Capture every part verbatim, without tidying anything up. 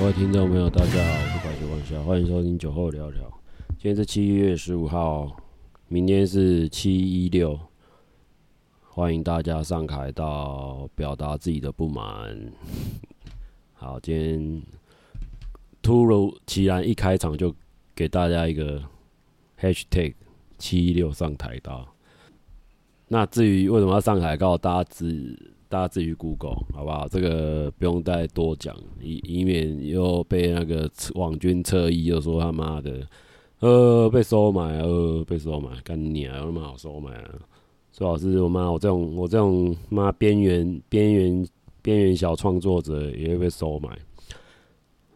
各位听众朋友，大家好，我是怪奇玩笑，欢迎收听酒后聊聊。今天是七月十五号，明天是七一六，欢迎大家上台到表达自己的不满。好，今天突如其然一开场就给大家一个 hashtag 七一六上台到。那至于为什么要上台到，大家知。大家自己去 Google 好不好？这个不用再多讲，以以免又被那个网军侧翼又说他妈的，呃，被收买，呃，被收买，干你啊，有那么好收买啊？最好是我妈，我这种我这种妈边缘边缘边缘小创作者也会被收买，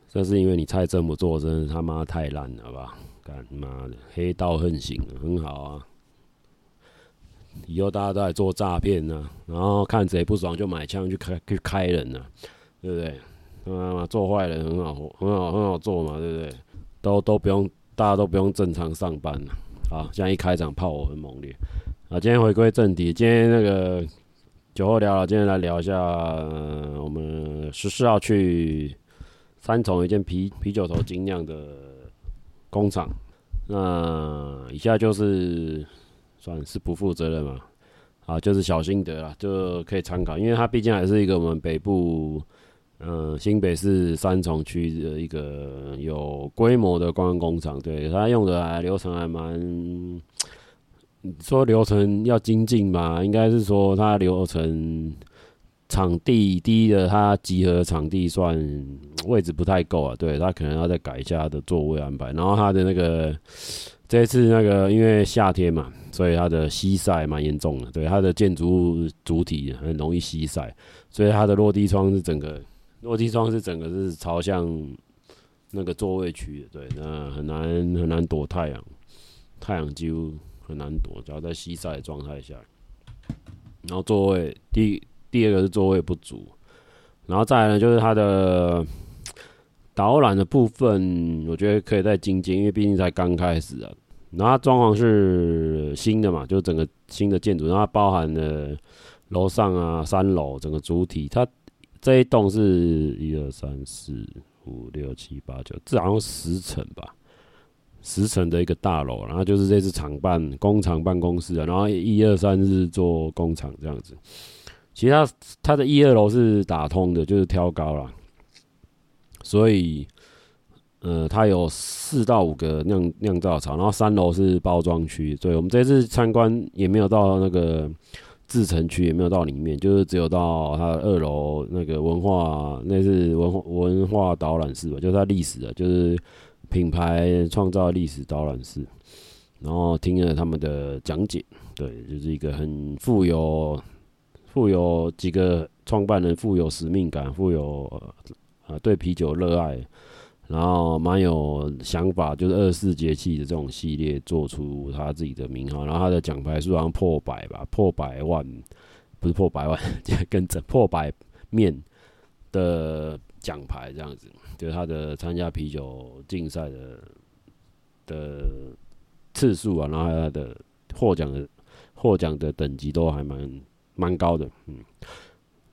这是因为你蔡政府做的真的他妈太烂了吧？干妈的黑道横行，很好啊。以后大家都来做诈骗呢，然后看谁不爽就买枪去开去开人呢、啊，对不对？嗯、做坏人很好，很好，很好做嘛，对不对？都都不用，大家都不用正常上班了。好，现在一开场炮火很猛烈。啊，今天回归正题，今天那个酒后聊了，今天来聊一下、呃、我们十四号去三重一间啤啤酒头精酿的工厂。那以下就是。算是不负责任嘛，啊，就是小心得啦，就可以参考，因为它毕竟还是一个我们北部，嗯，新北市三重区的一个有规模的观光工厂，对，它用的还流程还蛮，说流程要精进嘛，应该是说它流程场地第一的，它集合场地算位置不太够啊，对，它可能要再改一下它的座位安排，然后它的那个。这次那个因为夏天嘛，所以它的西晒蛮严重的，对它的建筑物主体很容易西晒，所以它的落地窗是整个落地窗是整个是朝向那个座位区的，对，那很难很难躲太阳，太阳几乎很难躲，只要在西晒的状态下。然后座位第第二个是座位不足，然后再来呢就是它的。导览的部分，我觉得可以再精进，因为毕竟才刚开始啊。然后它装潢是新的嘛，就整个新的建筑，然后它包含了楼上啊、三楼整个主体。它这一栋是一二三四五六七八九，至少十层吧，十层的一个大楼。然后就是这次厂办工厂办公室啊，然后一二三是做工厂这样子。其实它它的一二楼是打通的，就是挑高啦。所以，呃，它有四到五个酿酿造厂，然后三楼是包装区。对，我们这次参观也没有到那个制程区，也没有到里面，就是只有到它二楼那个文化，那是文化文化导览室吧，就是它历史的，就是品牌创造历史导览室。然后听了他们的讲解，对，就是一个很富有富有几个创办人富有使命感，富有。呃啊，对啤酒热爱，然后蛮有想法，就是二十四节气的这种系列做出他自己的名号，然后他的奖牌数好像破百吧，破百万，不是破百万，跟着破百面的奖牌这样子，就是他的参加啤酒竞赛的的次数啊，然后他的获奖的获奖的等级都还蛮蛮高的，嗯，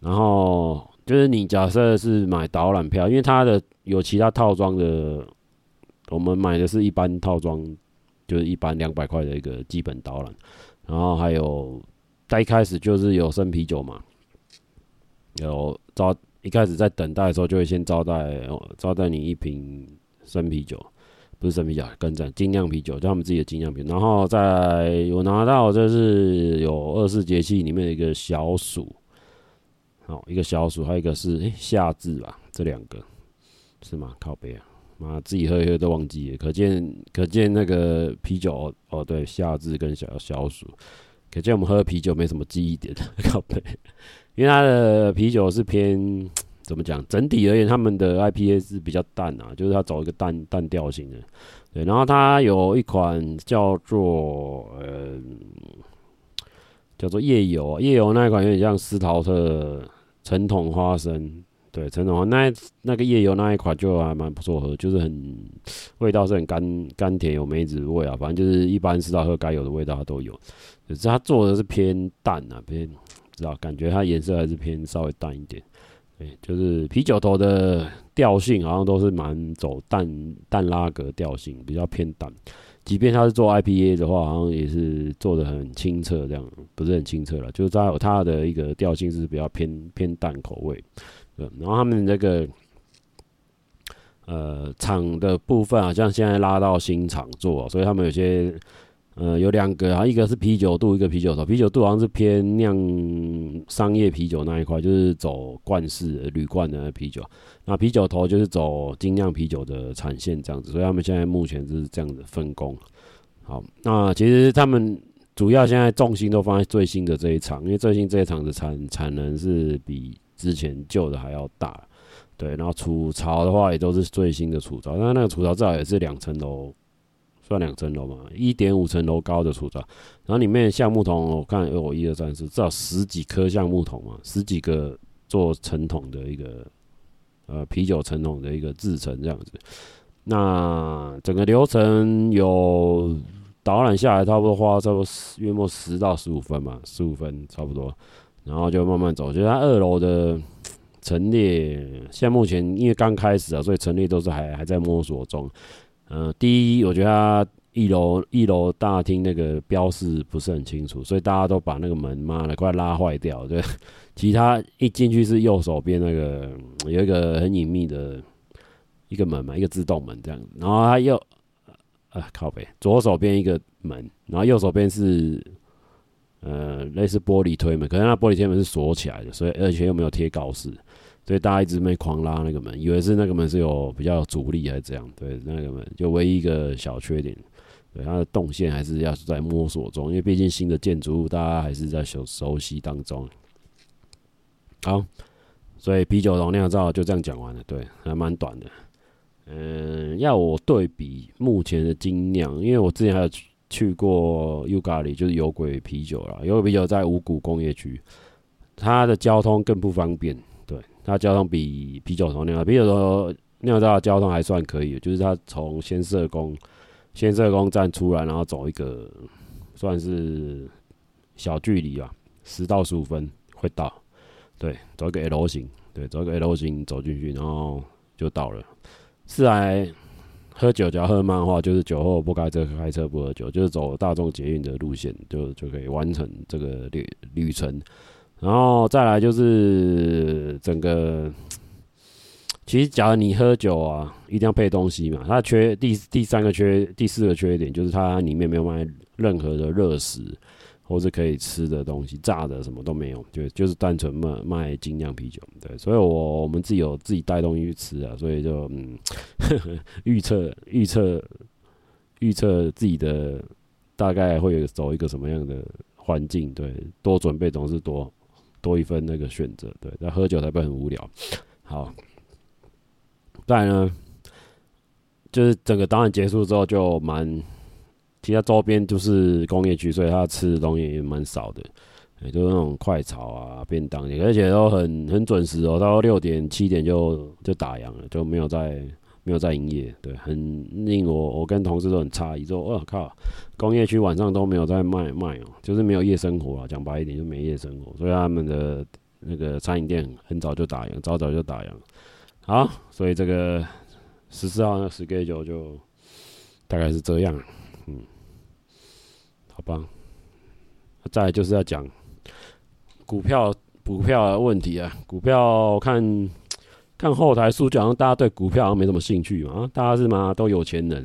然后。就是你假设是买导览票，因为它的有其他套装的，我们买的是一般套装，就是一般两百块的一个基本导览，然后还有在一开始就是有生啤酒嘛，有招一开始在等待的时候就会先招待招待你一瓶生啤酒，不是生啤酒，跟着精酿啤酒，就他们自己的精酿啤酒，然后在我拿到就是有二十四节气里面的一个小暑。哦，一个小暑，还有一个是、欸、夏至吧，这两个是吗？靠北啊，妈自己喝一喝都忘记了，可见可见那个啤酒哦，对，夏至跟小小暑，可见我们喝啤酒没什么记忆点，靠北，因为它的啤酒是偏怎么讲？整体而言，他们的 I P A 是比较淡啊，就是它走一个淡淡调型的，对，然后它有一款叫做呃。叫做夜游、啊，夜游那一款有点像斯陶特陈桶花生，对，陈桶花那那个夜游那一款就还蛮不错喝，就是很味道是很甘甘甜有梅子味啊，反正就是一般斯陶特该有的味道它都有，只是它做的是偏淡啊，偏不知道感觉它颜色还是偏稍微淡一点，对，就是啤酒头的调性好像都是蛮走淡淡拉格调性，比较偏淡。即便他是做 I P A 的话，好像也是做得很清澈，这样不是很清澈了，就是他有他的一个调性是比较偏偏淡口味。对，然后他们这个呃厂的部分好像现在拉到新厂做，所以他们有些呃有两个，然后一个是啤酒肚，一个啤酒头。啤酒肚好像是偏酿商业啤酒那一块，就是走罐式铝罐的啤酒。那啤酒头就是走精酿啤酒的产线这样子，所以他们现在目前是这样子分工。好，那其实他们主要现在重心都放在最新的这一厂，因为最新这一厂的产产能是比之前旧的还要大。对，然后储槽的话也都是最新的储槽，但那个储槽至少也是两层楼。算两层楼嘛，一点五层楼高的储槽，然后里面橡木桶，我看有一二三四，至少十几颗橡木桶嘛，十几个做陈桶的一个呃啤酒陈桶的一个制成这样子。那整个流程有导览下来，差不多花差不多约莫十到十五分嘛，十五分差不多，然后就慢慢走。就是它二楼的陈列，现在目前因为刚开始啊，所以陈列都是还还在摸索中。呃，第一，我觉得他一楼一楼大厅那个标示不是很清楚，所以大家都把那个门妈的快拉坏掉。对，其他一进去是右手边那个有一个很隐秘的一个门嘛，一个自动门这样。然后他右啊靠北，左手边一个门，然后右手边是呃类似玻璃推门，可是那玻璃推门是锁起来的，所以而且又没有贴告示。所以大家一直没狂拉那个门，以为是那个门是有比较有阻力还是怎样？对，那个门就唯一一个小缺点，对它的动线还是要在摸索中，因为毕竟新的建筑物大家还是在熟悉当中。好，所以啤酒桶酿造就这样讲完了，对，还蛮短的。嗯，要我对比目前的精酿，因为我之前还有去过 Yuga 里，就是有鬼啤酒啦，有鬼啤酒在五股工业区，它的交通更不方便。它交通比啤酒头酿，啤酒头酿造的交通还算可以，就是它从先社工先社工站出来，然后走一个算是小距离吧，十到十五分会到。对，走一个 L 型，对，走一个 L 型走进去，然后就到了。是来喝酒，只要喝慢的话，就是酒后不开车，开车不喝酒，就是走大众捷运的路线，就就可以完成这个旅旅程。然后再来就是整个，其实假如你喝酒啊，一定要配东西嘛。它缺第第三个缺第四个缺点就是它里面没有卖任何的热食或是可以吃的东西，炸的什么都没有，就就是单纯卖卖精酿啤酒。对，所以我我们自己有自己带东西去吃啊，所以就嗯呵呵预测预测预测自己的大概会走一个什么样的环境。对，多准备总是多。多一份那个选择，对，那喝酒才不会很无聊。好，再来呢，就是整个导演结束之后就蛮，其他周边就是工业区，所以他吃的东西也蛮少的，也就是那种快炒啊、便当，而且都很很准时哦，到六点七点就就打烊了，就没有在没有在营业，对，很令我我跟同事都很诧异，说我靠，工业区晚上都没有在卖卖哦，就是没有夜生活啊，讲白一点就没夜生活，所以他们的那个餐饮店很早就打烊，早早就打烊。好，所以这个十四号那个 schedule 就大概是这样，嗯，好吧。再来就是要讲股票股票的问题啊，股票看。看后台数据，好像大家对股票好像没什么兴趣嘛，大家是嘛都有钱人，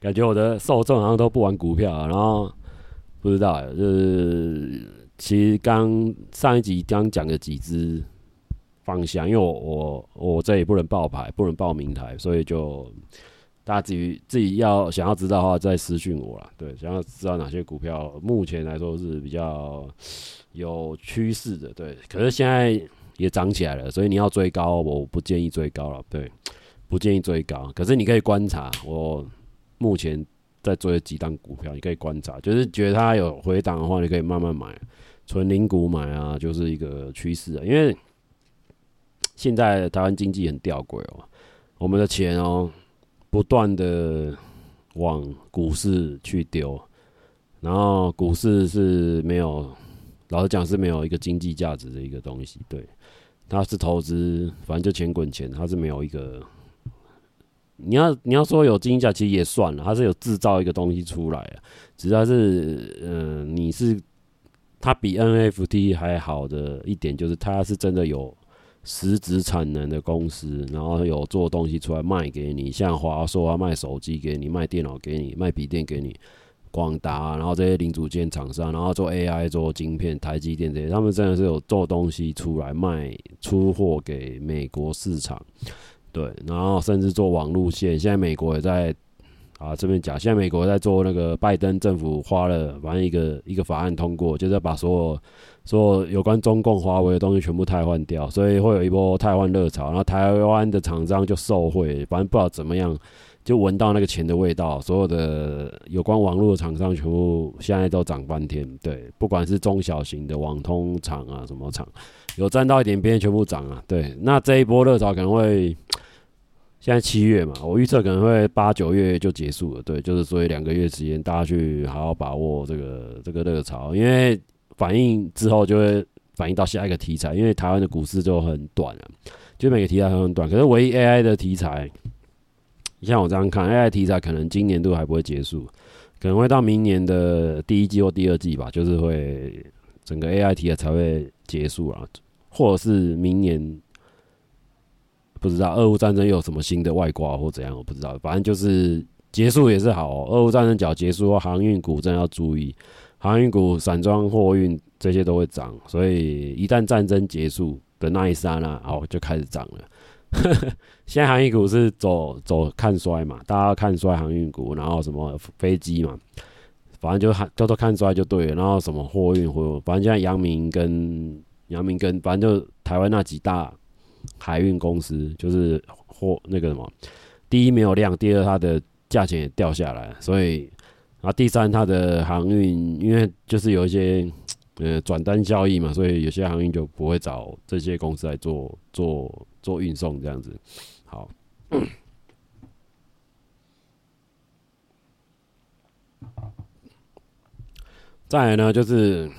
感觉我的受众好像都不玩股票、啊，然后不知道，就是其实刚上一集刚讲的几支方向，因为我我我这里不能报牌，不能报名台，所以就大家自己自己要想要知道的话，再私讯我啦。对，想要知道哪些股票目前来说是比较有趋势的，对，可是现在。也涨起来了，所以你要追高，我不建议追高了，对，不建议追高。可是你可以观察，我目前在追几档股票，你可以观察，就是觉得它有回档的话，你可以慢慢买，纯零股买啊，就是一个趋势啊。因为现在台湾经济很吊诡哦，我们的钱哦，不断的往股市去丢，然后股市是没有，老实讲是没有一个经济价值的一个东西，对。它是投资，反正就钱滚钱，它是没有一个。你要你要说有经营价，其实也算了，它是有制造一个东西出来啊，只是它是呃，你是它比 N F T 还好的一点就是它是真的有实质产能的公司，然后有做东西出来卖给你，像华硕啊卖手机给你，卖电脑给你，卖笔电给你，广达、啊，然后这些零组件厂商，然后做 A I 做晶片，台积电这些，他们真的是有做东西出来卖出货给美国市场。对，然后甚至做网路线，现在美国也在啊这边讲，现在美国在做那个拜登政府花了，反正一个一个法案通过，就是要把所有所有有关中共华为的东西全部汰换掉，所以会有一波汰换热潮，然后台湾的厂商就受惠，反正不知道怎么样就闻到那个钱的味道，所有的有关网络的厂商全部现在都涨半天，对，不管是中小型的网通厂啊什么厂，有沾到一点边全部涨啊，对，那这一波热潮可能会现在七月嘛，我预测可能会八九月就结束了，对，就是所以两个月时间大家去好好把握这个这个热潮，因为反应之后就会反映到下一个题材，因为台湾的股市就很短啊，就每个题材都很短，可是唯一 A I 的题材。像我这样看 ，A I 题材可能今年度还不会结束，可能会到明年的第一季或第二季吧，就是会整个 A I 题材才会结束啦，或者是明年不知道俄乌战争又有什么新的外挂或怎样，我不知道，反正就是结束也是好、喔。俄乌战争只要结束后，航运股真的要注意，航运股、散装货运这些都会涨，所以一旦战争结束的那一刹那，哦就开始涨了。现在航运股是走走看衰嘛，大家看衰航运股，然后什么飞机嘛，反正就都都看衰就对了，然后什么货运货，反正现在阳明跟阳明跟反正就台湾那几大海运公司，就是货那个什么，第一没有量，第二它的价钱也掉下来，所以然后第三它的航运因为就是有一些呃转单效益嘛，所以有些航运就不会找这些公司来做做。做运送这样子，好。再来呢，就是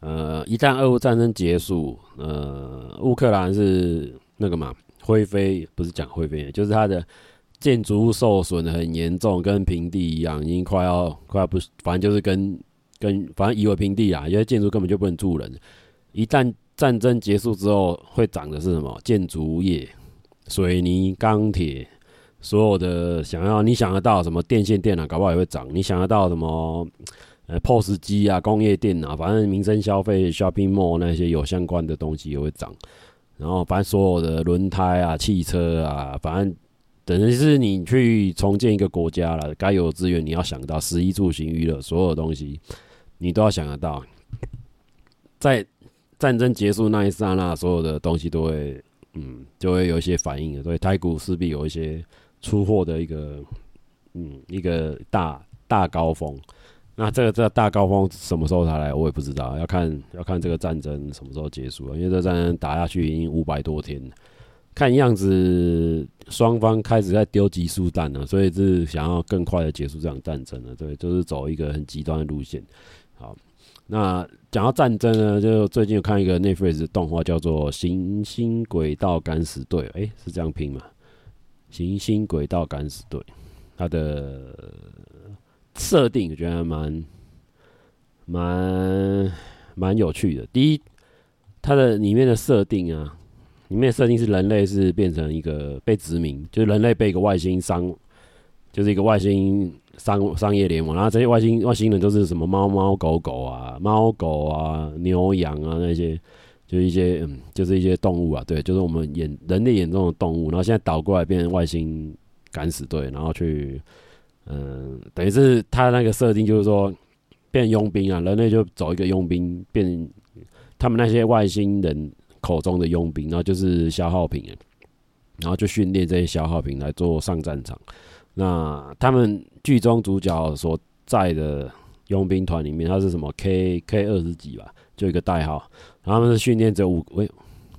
呃，一旦俄乌战争结束，呃，乌克兰是那个嘛，灰飞不是讲灰飞，就是它的建筑物受损很严重，跟平地一样，已经快要快要不，反正就是跟跟反正夷为平地啦，因为建筑根本就不能住人，一旦。战争结束之后会涨的是什么？建筑业、水泥、钢铁，所有的想要你想得到什么电线电脑，搞不好也会涨。你想得到什么？呃 ，P O S 机啊，工业电脑，反正民生消费、shopping mall 那些有相关的东西也会涨。然后，反正所有的轮胎啊、汽车啊，反正等于是你去重建一个国家了，该有资源你要想到，食衣住行娱乐，所有的东西你都要想得到。在战争结束那一刹那，所有的东西都会，嗯，就会有一些反应的，所以台股势必有一些出货的一个，嗯，一个大大高峰。那这个这个大高峰什么时候才来，我也不知道，要看要看这个战争什么时候结束了，因为这战争打下去已经五百多天了，看样子双方开始在丢集束弹了，所以是想要更快的结束这场战争了，对，就是走一个很极端的路线，好。那讲到战争呢，就最近有看一个 Netflix 的动画，叫做《行星轨道敢死队》，哎、欸，是这样拼吗？行星轨道敢死队，它的设定我觉得蛮蛮蛮有趣的。第一，它的里面的设定啊，里面的设定是人类是变成一个被殖民，就是人类被一个外星商，就是一个外星。商商业联盟，然后这些外星外星人都是什么猫猫狗狗啊、猫狗啊、牛羊啊那些，就是一些嗯，就是一些动物啊，对，就是我们眼人类眼中的动物。然后现在倒过来变成外星敢死队，然后去嗯、呃，等于是他那个设定就是说变佣兵啊，人类就走一个佣兵，变他们那些外星人口中的佣兵，然后就是消耗品，然后就训练这些消耗品来做上战场。那他们剧中主角所在的佣兵团里面，他是什么 K K 二十几吧，就一个代号。然后他们是训练只有五喂，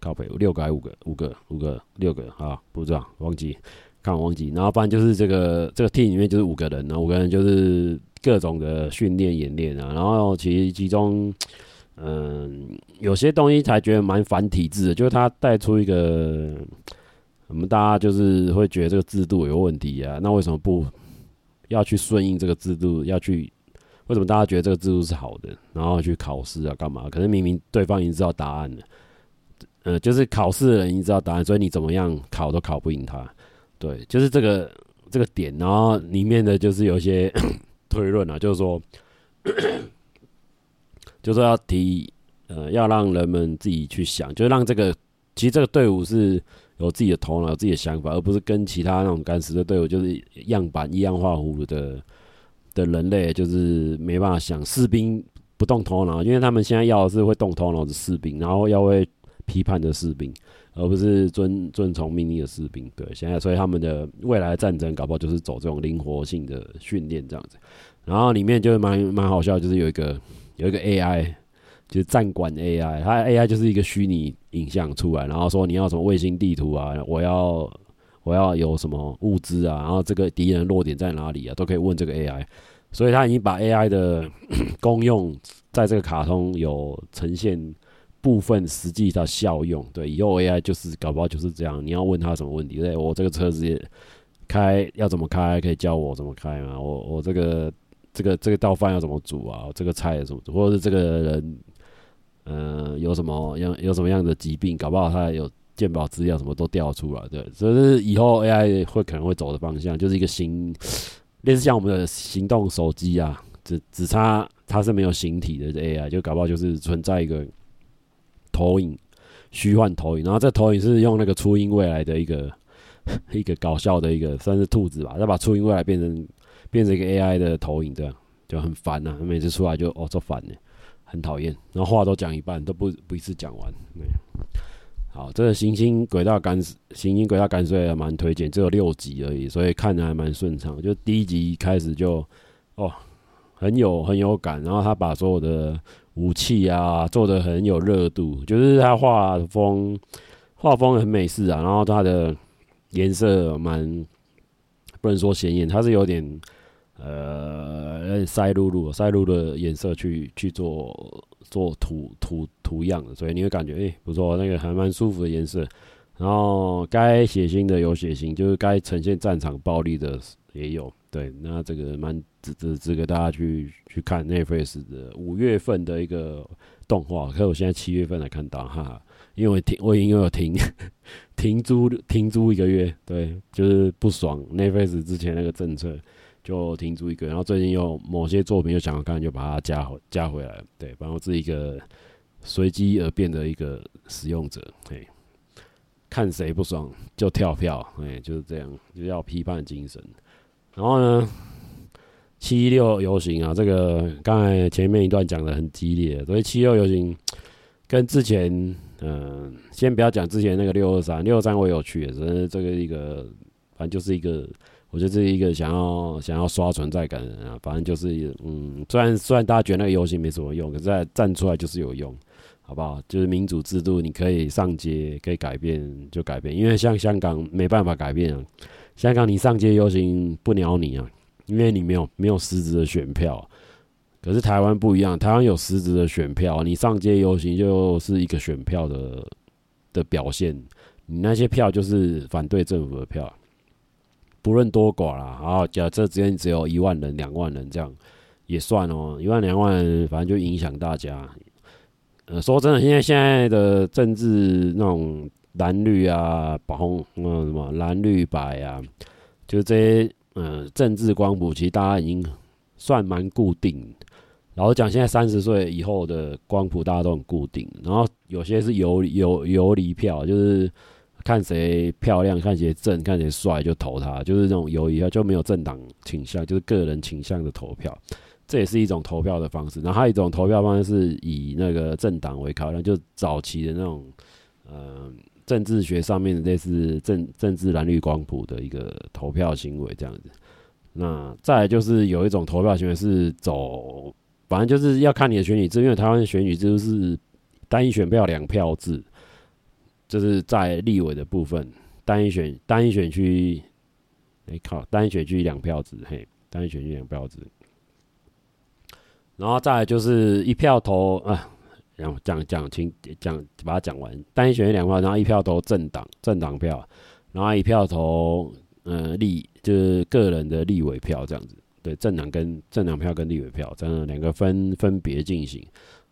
靠北六个还五个五个五个六个啊，不知道忘记，看我忘记。然后反正就是这个这个 team 里面就是五个人，然后五个人就是各种的训练演练啊。然后其实其中嗯，有些东西才觉得蛮反体制的，就是它带出一个我们大家就是会觉得这个制度有问题啊，那为什么不要去顺应这个制度？要去为什么大家觉得这个制度是好的，然后去考试啊干嘛？可是明明对方已经知道答案了，呃，就是考试的人已经知道答案，所以你怎么样考都考不赢他。对，就是这个这个点，然后里面的就是有一些推论啊，就是说。就是要提，呃，要让人们自己去想，就是让这个其实这个队伍是有自己的头脑、有自己的想法，而不是跟其他那种赶死的队伍就是样板一样画葫芦的的人类，就是没办法想。士兵不动头脑，因为他们现在要的是会动头脑的士兵，然后要会批判的士兵，而不是遵遵从命令的士兵。对，现在所以他们的未来的战争搞不好就是走这种灵活性的训练这样子。然后里面就蛮蛮好笑，就是有一个。有一个 A I， 就是战管 A I， 它 A I 就是一个虚拟影像出来，然后说你要什么卫星地图啊，我要我要有什么物资啊，然后这个敌人落点在哪里啊，都可以问这个 A I。所以它已经把 A I 的功用在这个卡通有呈现部分实际的效用。对，以后 A I 就是搞不好就是这样，你要问它什么问题？对，我这个车子开要怎么开，可以教我怎么开吗？我我这个。这个这个道饭要怎么煮啊？这个菜要怎么煮？或者是这个人，呃，有什么样有什么样的疾病？搞不好他有健保资料什么都调出来，对，所以是以后 A I 会可能会走的方向，就是一个行，类似像我们的行动手机啊，只只差它是没有形体的 A I， 就搞不好就是存在一个投影，虚幻投影，然后这投影是用那个初音未来的一个一个搞笑的一个算是兔子吧，再把初音未来变成。变成一个 A I 的投影，对，就很烦呐、啊。每次出来就哦，这烦呢，很讨厌。然后话都讲一半，都不不一次讲完。好，这个行星轨道干行星轨道干涉还蛮推荐，只有六集而已，所以看的还蛮顺畅。就第一集开始就哦，很有很有感。然后他把所有的武器啊做得很有热度，就是他画风画风很美式啊，然后他的颜色蛮不能说鲜艳，它是有点。呃，塞露露塞露的颜色去去做做图图图样的，所以你会感觉哎、欸、不错，那个还蛮舒服的颜色。然后该血腥的有血腥，就是该呈现战场暴力的也有。对，那这个蛮值值值得大家去去看 Netflix 的五月份的一个动画，可是我现在七月份才看到，哈哈，因为我停我因为我停停租停租一个月，对，就是不爽 Netflix 之前那个政策。就停住一个，然后最近又某些作品又想要看，就把它加回加回来。对，反正我是一个随机而变的一个使用者，嘿，看谁不爽就跳票，哎，就是这样，就要批判精神。然后呢，七六游行啊，这个刚才前面一段讲的很激烈，所以七六游行跟之前，嗯、呃，先不要讲之前那个六二三，六二三我有去，只是这个一个，反正就是一个。我觉得这是一个想要想要刷存在感的人啊，反正就是嗯，虽然虽然大家觉得那个游行没什么用，可是站出来就是有用，好不好？就是民主制度，你可以上街，可以改变就改变，因为像香港没办法改变啊，香港你上街游行不鸟你啊，因为你没有没有实质的选票、啊。可是台湾不一样，台湾有实质的选票、啊，你上街游行就是一个选票的的表现，你那些票就是反对政府的票、啊。不论多寡啦，好，假设之间只有一万人、两万人这样也算哦、喔，一万、两万人，反正就影响大家。呃，说真的，现在现在的政治那种蓝绿啊、白红，嗯，什么蓝绿白啊，就这些呃政治光谱，其实大家已经算蛮固定。然后讲现在三十岁以后的光谱，大家都很固定。然后有些是游游游离票，就是。看谁漂亮，看谁正，看谁帅就投他，就是那种游移票，就没有政党倾向，就是个人倾向的投票，这也是一种投票的方式。然后还有一种投票方式是以那个政党为考量，就早期的那种呃政治学上面类似政政治蓝绿光谱的一个投票行为这样子。那再来就是有一种投票行为是走，反正就是要看你的选举制，因为台湾的选举制度是单一选票两票制。就是在立委的部分，单一选单一选区，哎、欸、靠，单一选区两票制，嘿，单一选区两票制。然后再来就是一票投啊，然后讲讲清讲把它讲完，单一选举两票，然后一票投政党政党票，然后一票投呃立就是个人的立委票这样子，对，政党跟政党票跟立委票这样两个分分别进行。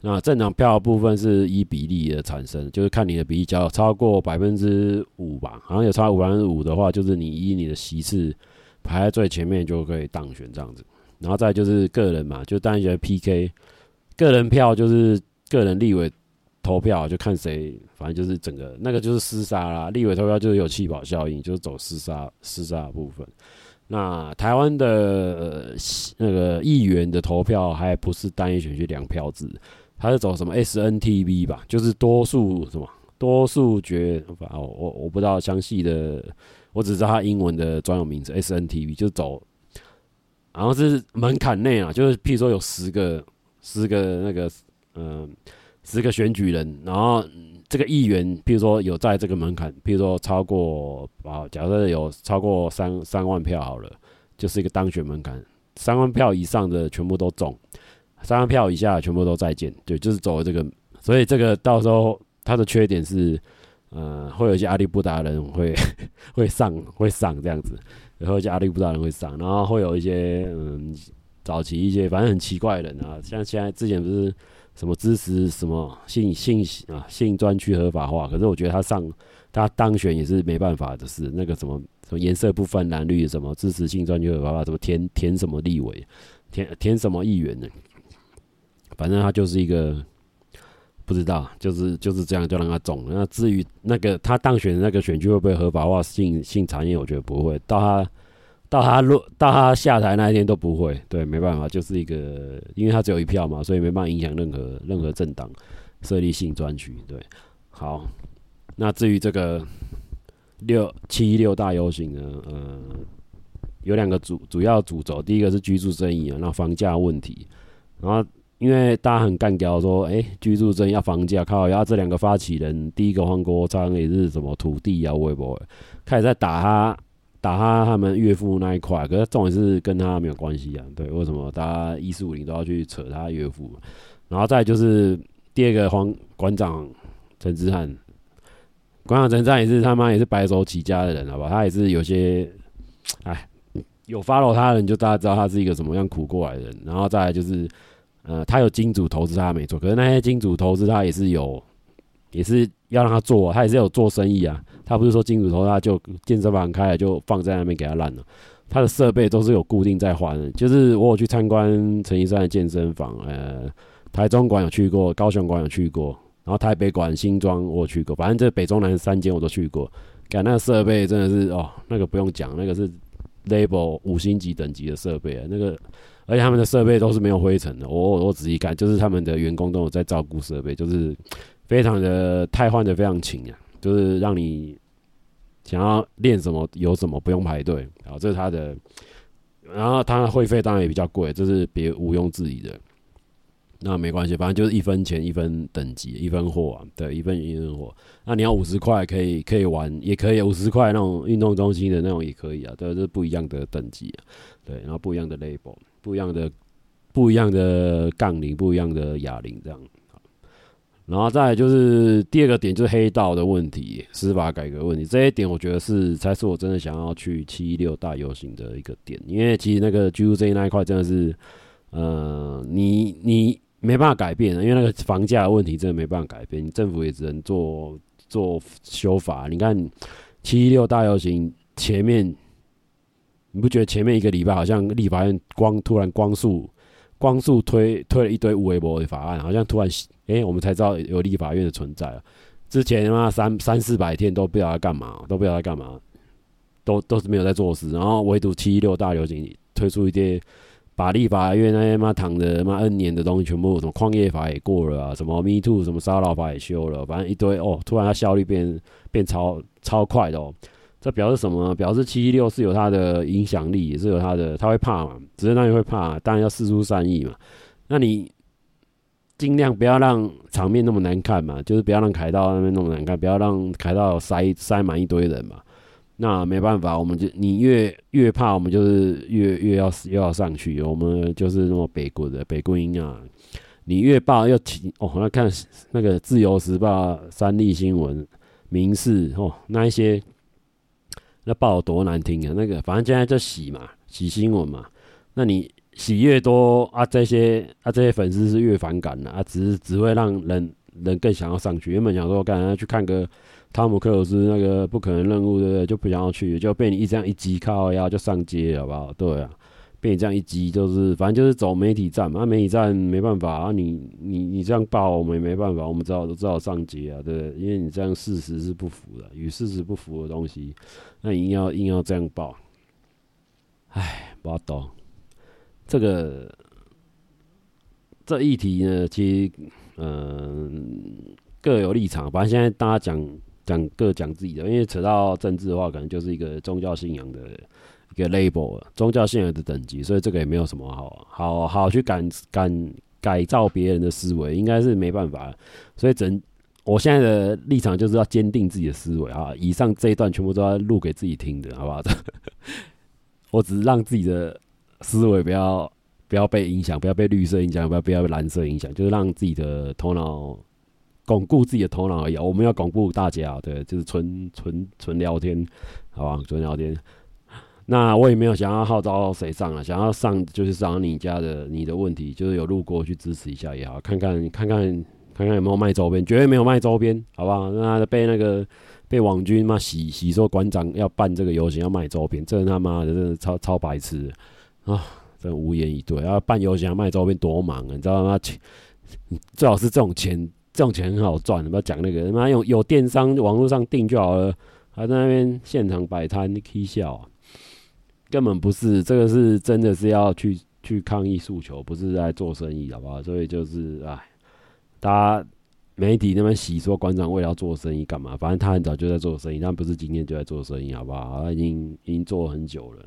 那政党票的部分是依比例的产生，就是看你的比例，只要超过百分之五吧，好像有超过百分之五的话，就是你依你的席次排在最前面就可以当选这样子。然后再就是个人嘛，就单选 P K， 个人票就是。个人立委投票就看谁，反正就是整个那个就是厮杀啦。立委投票就是有气泡效应，就是走厮杀厮杀的部分。那台湾的、呃、那个议员的投票还不是单一选区两票制，他是走什么 S N T V 吧，就是多数什么多数决，我我我不知道详细的，我只知道他英文的专有名字 S N T V， 就是走，好像是门槛内啊，就是譬如说有十个十个那个。嗯，十个选举人，然后这个议员，譬如说有在这个门槛，譬如说超过啊，假设有超过三三万票好了，就是一个当选门槛。三万票以上的全部都中，三万票以下的全部都再见。对，就是走这个，所以这个到时候它的缺点是，呃，会有一些阿里布达人会会上会上这样子，然后一些阿里布达人会上，然后会有一些嗯早期一些反正很奇怪的人啊，像现在之前不是。什么支持什么性性啊性专区合法化？可是我觉得他上他当选也是没办法的事。那个什么什么颜色不分蓝绿，什么支持性专区合法化，什么填填什么立委，填填什么议员呢？反正他就是一个不知道，就是就是这样就让他中了。那至于那个他当选的那个选区会不会合法化性性产业，我觉得不会。到他。到他落到他下台那一天都不会，对，没办法，就是一个，因为他只有一票嘛，所以没办法影响任何任何政党设立性专区，对，好，那至于这个六七六大游行呢，呃，有两个主主要主轴，第一个是居住正义啊，那房价问题，然后因为大家很干掉说，哎、欸，居住正义要房价，靠，要这两个发起人，第一个黄国昌也是什么土地啊，微博开始在打他。打他他们岳父那一块，可是重点是跟他没有关系啊。对，为什么大家一四五零都要去扯他岳父？然后再來就是第二个黄馆长陈之汉，馆长陈之汉也是他妈也是白手起家的人，好吧？他也是有些，哎，有 follow 他的人就大家知道他是一个什么样苦过来的人。然后再來就是，呃，他有金主投资他没错，可是那些金主投资他也是有，也是要让他做、啊，他也是有做生意啊。他不是说金主投他就健身房开了就放在那边给他烂了，他的设备都是有固定在还的。就是我有去参观陈一山的健身房，呃，台中馆有去过，高雄馆有去过，然后台北馆、新庄我有去过，反正这北中南三间我都去过。感那个设备真的是哦，那个不用讲，那个是 label 五星级等级的设备、啊，那个而且他们的设备都是没有灰尘的。我我仔细看，就是他们的员工都有在照顾设备，就是非常的汰换的非常勤啊。就是让你想要练什么有什么，不用排队，然后这是他的，然后他的会费当然也比较贵，这是别毋庸置疑的。那没关系，反正就是一分钱一分等级一分货啊，对，一分一分货。那你要五十块可以可以玩，也可以五十块那种运动中心的那种也可以啊，对，这是不一样的等级啊，对，然后不一样的 label， 不一样的不一样的杠铃，不一样的哑铃这样。然后再来就是第二个点，就是黑道的问题，司法改革问题。这一点我觉得是才是我真的想要去七一六大游行的一个点，因为其实那个居住正义那一块真的是，呃，你你没办法改变，因为那个房价的问题真的没办法改变，你政府也只能做做修法。你看七一六大游行前面，你不觉得前面一个礼拜好像立法院光突然光速？光速推推了一堆无为博的法案，好像突然，哎、欸，我们才知道有立法院的存在啊！之前嘛三三四百天都不知道在干嘛，都不知道在干嘛，都都是没有在做事。然后唯独七一六大游行推出一些，把立法院那些嘛躺着嘛 N 年的东西，全部什么矿业法也过了啊，什么 Me Too 什么骚扰法也修了，反正一堆哦，突然它效率变变超超快的哦。这表示什么呢？表示七一六是有它的影响力，也是有它的，他会怕嘛？只是那也会怕，当然要释出善意嘛。那你尽量不要让场面那么难看嘛，就是不要让凯道那边那么难看，不要让凯道塞塞满一堆人嘛。那没办法，我们就你越越怕，我们就是越越要越要上去。我们就是那么北国的北国音啊，你月报又提哦，那看那个自由时报、三立新闻、民视哦，那一些那报有多难听啊！那个反正现在就洗嘛，洗新闻嘛。那你洗越多啊，这些啊这些粉丝是越反感的啊，只是只会让人人更想要上去。原本想说，干嘛去看个汤姆克鲁斯那个不可能任务，对不对？就不想要去，就被你一这样一击靠腰就上街了，好不好？对啊。被你这样一击，就是反正就是走媒体战嘛，啊、媒体战没办法啊，你你你这样爆我们也没办法，我们只好只好上街啊，对不对？因为你这样事实是不符的，与事实不符的东西，那你硬要硬要这样爆，唉，不要懂。这个这议题呢，其实嗯、呃、各有立场，反正现在大家讲讲各讲自己的，因为扯到政治的话，可能就是一个宗教信仰的。一个 label 宗教信仰的等级，所以这个也没有什么好好好去改改改造别人的思维，应该是没办法。所以整我现在的立场就是要坚定自己的思维啊！以上这一段全部都要录给自己听的，好不好？我只是让自己的思维不要不要被影响，不要被绿色影响，不要不要被蓝色影响，就是让自己的头脑巩固自己的头脑而已。我们要巩固大家，对，就是纯纯纯聊天，好吧？纯聊天。那我也没有想要号召谁上了，想要上就是上你家的你的问题，就是有路过去支持一下也好，看看看看看看有没有卖周边，绝对没有卖周边，好不好？那被那个被网军嘛洗洗说馆长要办这个游行要卖周边，这他妈的真的超超白痴啊！真无言以对。要办游行要卖周边多忙啊，你知道吗？最好是这种钱，这种钱很好赚，不要讲那个，妈有有电商网络上订就好了，还在那边现场摆摊，起笑啊！根本不是，这个是真的是要去去抗议诉求，不是在做生意，好不好？所以就是，哎，大家媒体那边洗说馆长为了要做生意干嘛？反正他很早就在做生意，但不是今天就在做生意，好不好？他已经已经做很久了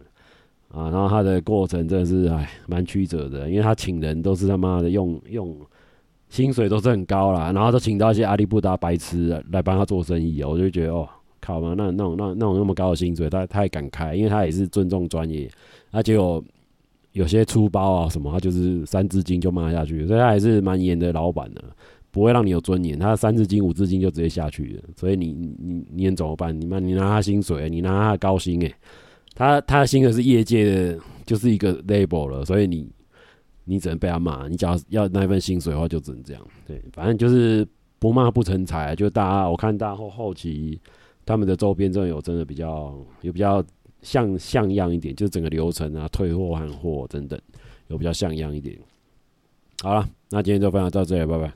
啊。然后他的过程真的是哎蛮曲折的，因为他请人都是他妈的用用薪水都是很高啦，然后都请到一些阿里不达白痴来帮他做生意，我就觉得哦。靠嘛，那那种那那种那么高的薪水，他他也敢开，因为他也是尊重专业。他结果有些出包啊什么，他就是三字经就骂下去，所以他还是蛮严的老板的、啊，不会让你有尊严。他三字经五字经就直接下去了，所以你你你能怎么办？你妈你拿他薪水、欸，你拿他的高薪哎、欸，他他的薪水是业界的，就是一个 label 了，所以你你只能被他骂。你只要要那份薪水的话，就只能这样。对，反正就是不骂不成才、啊，就大家我看大家后后期。他们的周边真的有真的比较有比较像像样一点，就是整个流程啊、退货换货等等，有比较像样一点。好了，那今天就分享到这里，拜拜。